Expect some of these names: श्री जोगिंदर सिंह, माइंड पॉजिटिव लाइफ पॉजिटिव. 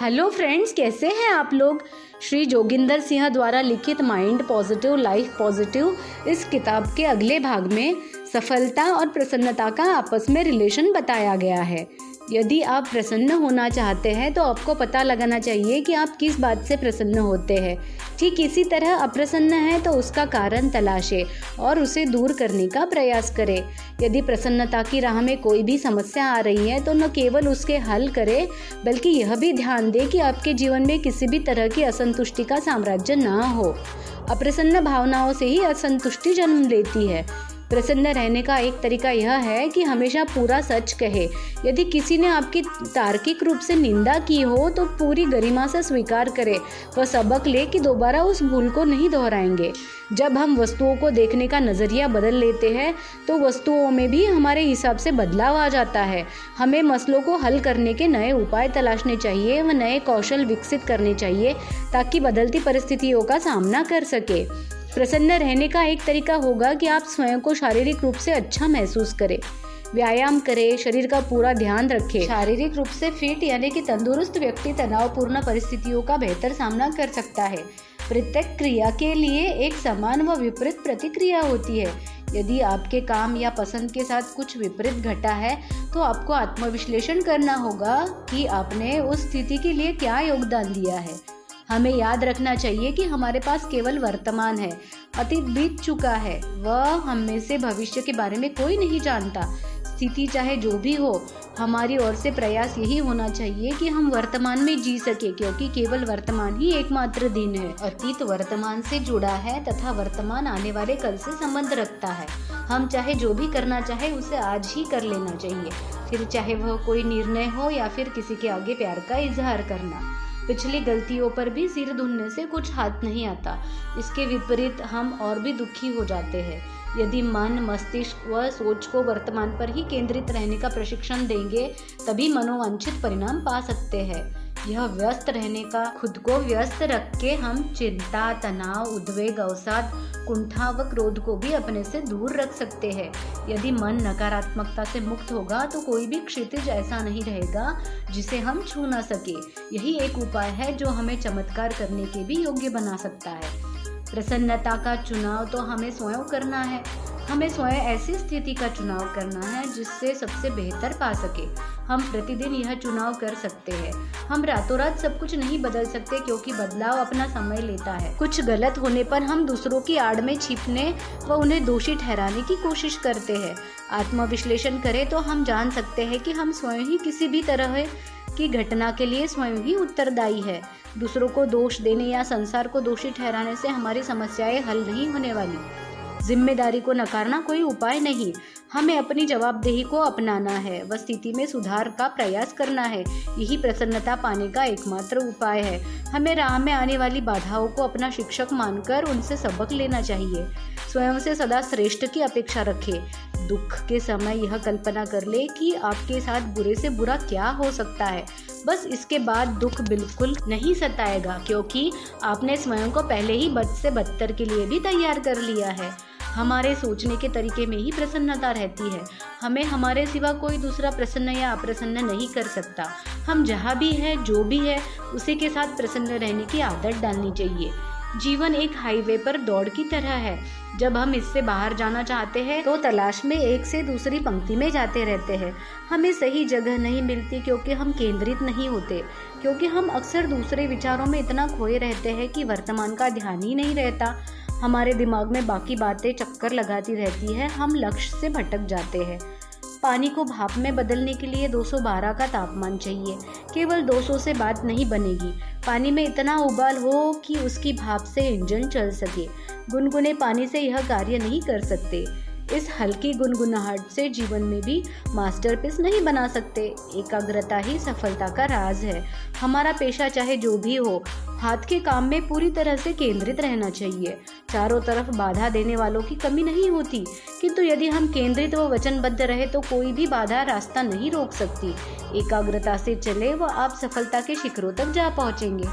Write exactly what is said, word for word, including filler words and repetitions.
Hello friends, कैसे हैं आप लोग। श्री जोगिंदर सिंह द्वारा लिखित माइंड पॉजिटिव लाइफ पॉजिटिव इस किताब के अगले भाग में सफलता और प्रसन्नता का आपस में रिलेशन बताया गया है। यदि आप प्रसन्न होना चाहते हैं तो आपको पता लगाना चाहिए कि आप किस बात से प्रसन्न होते हैं। ठीक इसी तरह अप्रसन्न है तो उसका कारण तलाशें और उसे दूर करने का प्रयास करें। यदि प्रसन्नता की राह में कोई भी समस्या आ रही है तो न केवल उसके हल करें, बल्कि यह भी ध्यान दें कि आपके जीवन में किसी भी तरह की असंतुष्टि का साम्राज्य न हो। अप्रसन्न भावनाओं से ही असंतुष्टि जन्म लेती है। प्रसन्न रहने का एक तरीका यह है कि हमेशा पूरा सच कहे। यदि किसी ने आपकी तार्किक रूप से निंदा की हो तो पूरी गरिमा से स्वीकार करें। वह सबक ले कि दोबारा उस भूल को नहीं दोहराएंगे। जब हम वस्तुओं को देखने का नज़रिया बदल लेते हैं तो वस्तुओं में भी हमारे हिसाब से बदलाव आ जाता है। हमें मसलों को हल करने के नए उपाय तलाशने चाहिए व नए कौशल विकसित करने चाहिए ताकि बदलती परिस्थितियों का सामना कर सके। प्रसन्न रहने का एक तरीका होगा कि आप स्वयं को शारीरिक रूप से अच्छा महसूस करें, व्यायाम करें, शरीर का पूरा ध्यान रखें। शारीरिक रूप से फिट यानी कि तंदुरुस्त व्यक्ति तनावपूर्ण परिस्थितियों का बेहतर सामना कर सकता है। प्रत्येक क्रिया के लिए एक समान व विपरीत प्रतिक्रिया होती है। यदि आपके काम या पसंद के साथ कुछ विपरीत घटा है तो आपको आत्मविश्लेषण करना होगा कि आपने उस स्थिति के लिए क्या योगदान दिया है। हमें याद रखना चाहिए कि हमारे पास केवल वर्तमान है, अतीत बीत चुका है, वह हम में से भविष्य के बारे में कोई नहीं जानता। स्थिति चाहे जो भी हो, हमारी ओर से प्रयास यही होना चाहिए कि हम वर्तमान में जी सके, क्योंकि केवल वर्तमान ही एकमात्र दिन है। अतीत वर्तमान से जुड़ा है तथा वर्तमान आने वाले कल से संबंध रखता है। हम चाहे जो भी करना चाहे उसे आज ही कर लेना चाहिए, फिर चाहे वह कोई निर्णय हो या फिर किसी के आगे प्यार का इजहार करना। पिछली गलतियों पर भी सिर धुनने से कुछ हाथ नहीं आता। इसके विपरीत हम और भी दुखी हो जाते हैं। यदि मन, मस्तिष्क व सोच को वर्तमान पर ही केंद्रित रहने का प्रशिक्षण देंगे तभी मनोवांछित परिणाम पा सकते हैं। यह व्यस्त रहने का, खुद को व्यस्त रख के हम चिंता, तनाव, उद्वेग, अवसाद, कुंठा व क्रोध को भी अपने से दूर रख सकते हैं। यदि मन नकारात्मकता से मुक्त होगा तो कोई भी क्षितिज ऐसा नहीं रहेगा जिसे हम छू ना सके। यही एक उपाय है जो हमें चमत्कार करने के भी योग्य बना सकता है। प्रसन्नता का चुनाव तो हमें स्वयं करना है। हमें स्वयं ऐसी स्थिति का चुनाव करना है जिससे सबसे बेहतर पा सके। हम प्रतिदिन यह चुनाव कर सकते हैं। हम रातों रात सब कुछ नहीं बदल सकते क्योंकि बदलाव अपना समय लेता है। कुछ गलत होने पर हम दूसरों की आड़ में छिपने व उन्हें दोषी ठहराने की कोशिश करते हैं। आत्मविश्लेषण करें तो हम जान सकते हैं कि हम स्वयं ही किसी भी तरह की घटना के लिए स्वयं ही उत्तरदायी है। दूसरों को दोष देने या संसार को दोषी ठहराने से हमारी समस्याएं हल नहीं होने वाली। जिम्मेदारी को नकारना कोई उपाय नहीं। हमें अपनी जवाबदेही को अपनाना है व स्थिति में सुधार का प्रयास करना है। यही प्रसन्नता पाने का एकमात्र उपाय है। हमें राह में आने वाली बाधाओं को अपना शिक्षक मानकर उनसे सबक लेना चाहिए। स्वयं से सदा श्रेष्ठ की अपेक्षा रखें। दुख के समय यह कल्पना कर ले कि आपके साथ बुरे से बुरा क्या हो सकता है। बस इसके बाद दुख बिल्कुल नहीं सताएगा क्योंकि आपने स्वयं को पहले ही बद से बदतर के लिए भी तैयार कर लिया है। हमारे सोचने के तरीके में ही प्रसन्नता रहती है। हमें हमारे सिवा कोई दूसरा प्रसन्न या अप्रसन्न नहीं कर सकता। हम जहाँ भी हैं, जो भी है, उसी के साथ प्रसन्न रहने की आदत डालनी चाहिए। जीवन एक हाईवे पर दौड़ की तरह है। जब हम इससे बाहर जाना चाहते हैं तो तलाश में एक से दूसरी पंक्ति में जाते रहते हैं। हमें सही जगह नहीं मिलती क्योंकि हम केंद्रित नहीं होते, क्योंकि हम अक्सर दूसरे विचारों में इतना खोए रहते हैं कि वर्तमान का ध्यान ही नहीं रहता। हमारे दिमाग में बाकी बातें चक्कर लगाती रहती है। हम लक्ष्य से भटक जाते हैं। पानी को भाप में बदलने के लिए दो सौ बारह का तापमान चाहिए। केवल दो सौ से बात नहीं बनेगी। पानी में इतना उबाल हो कि उसकी भाप से इंजन चल सके। गुनगुने पानी से यह कार्य नहीं कर सकते। इस हल्की गुनगुनाहट से जीवन में भी मास्टरपीस नहीं बना सकते। एकाग्रता ही सफलता का राज है। हमारा पेशा चाहे जो भी हो, हाथ के काम में पूरी तरह से केंद्रित रहना चाहिए। चारों तरफ बाधा देने वालों की कमी नहीं होती, किंतु यदि हम केंद्रित व वचनबद्ध रहे तो कोई भी बाधा रास्ता नहीं रोक सकती। एकाग्रता से चले व आप सफलता के शिखरों तक जा पहुँचेंगे।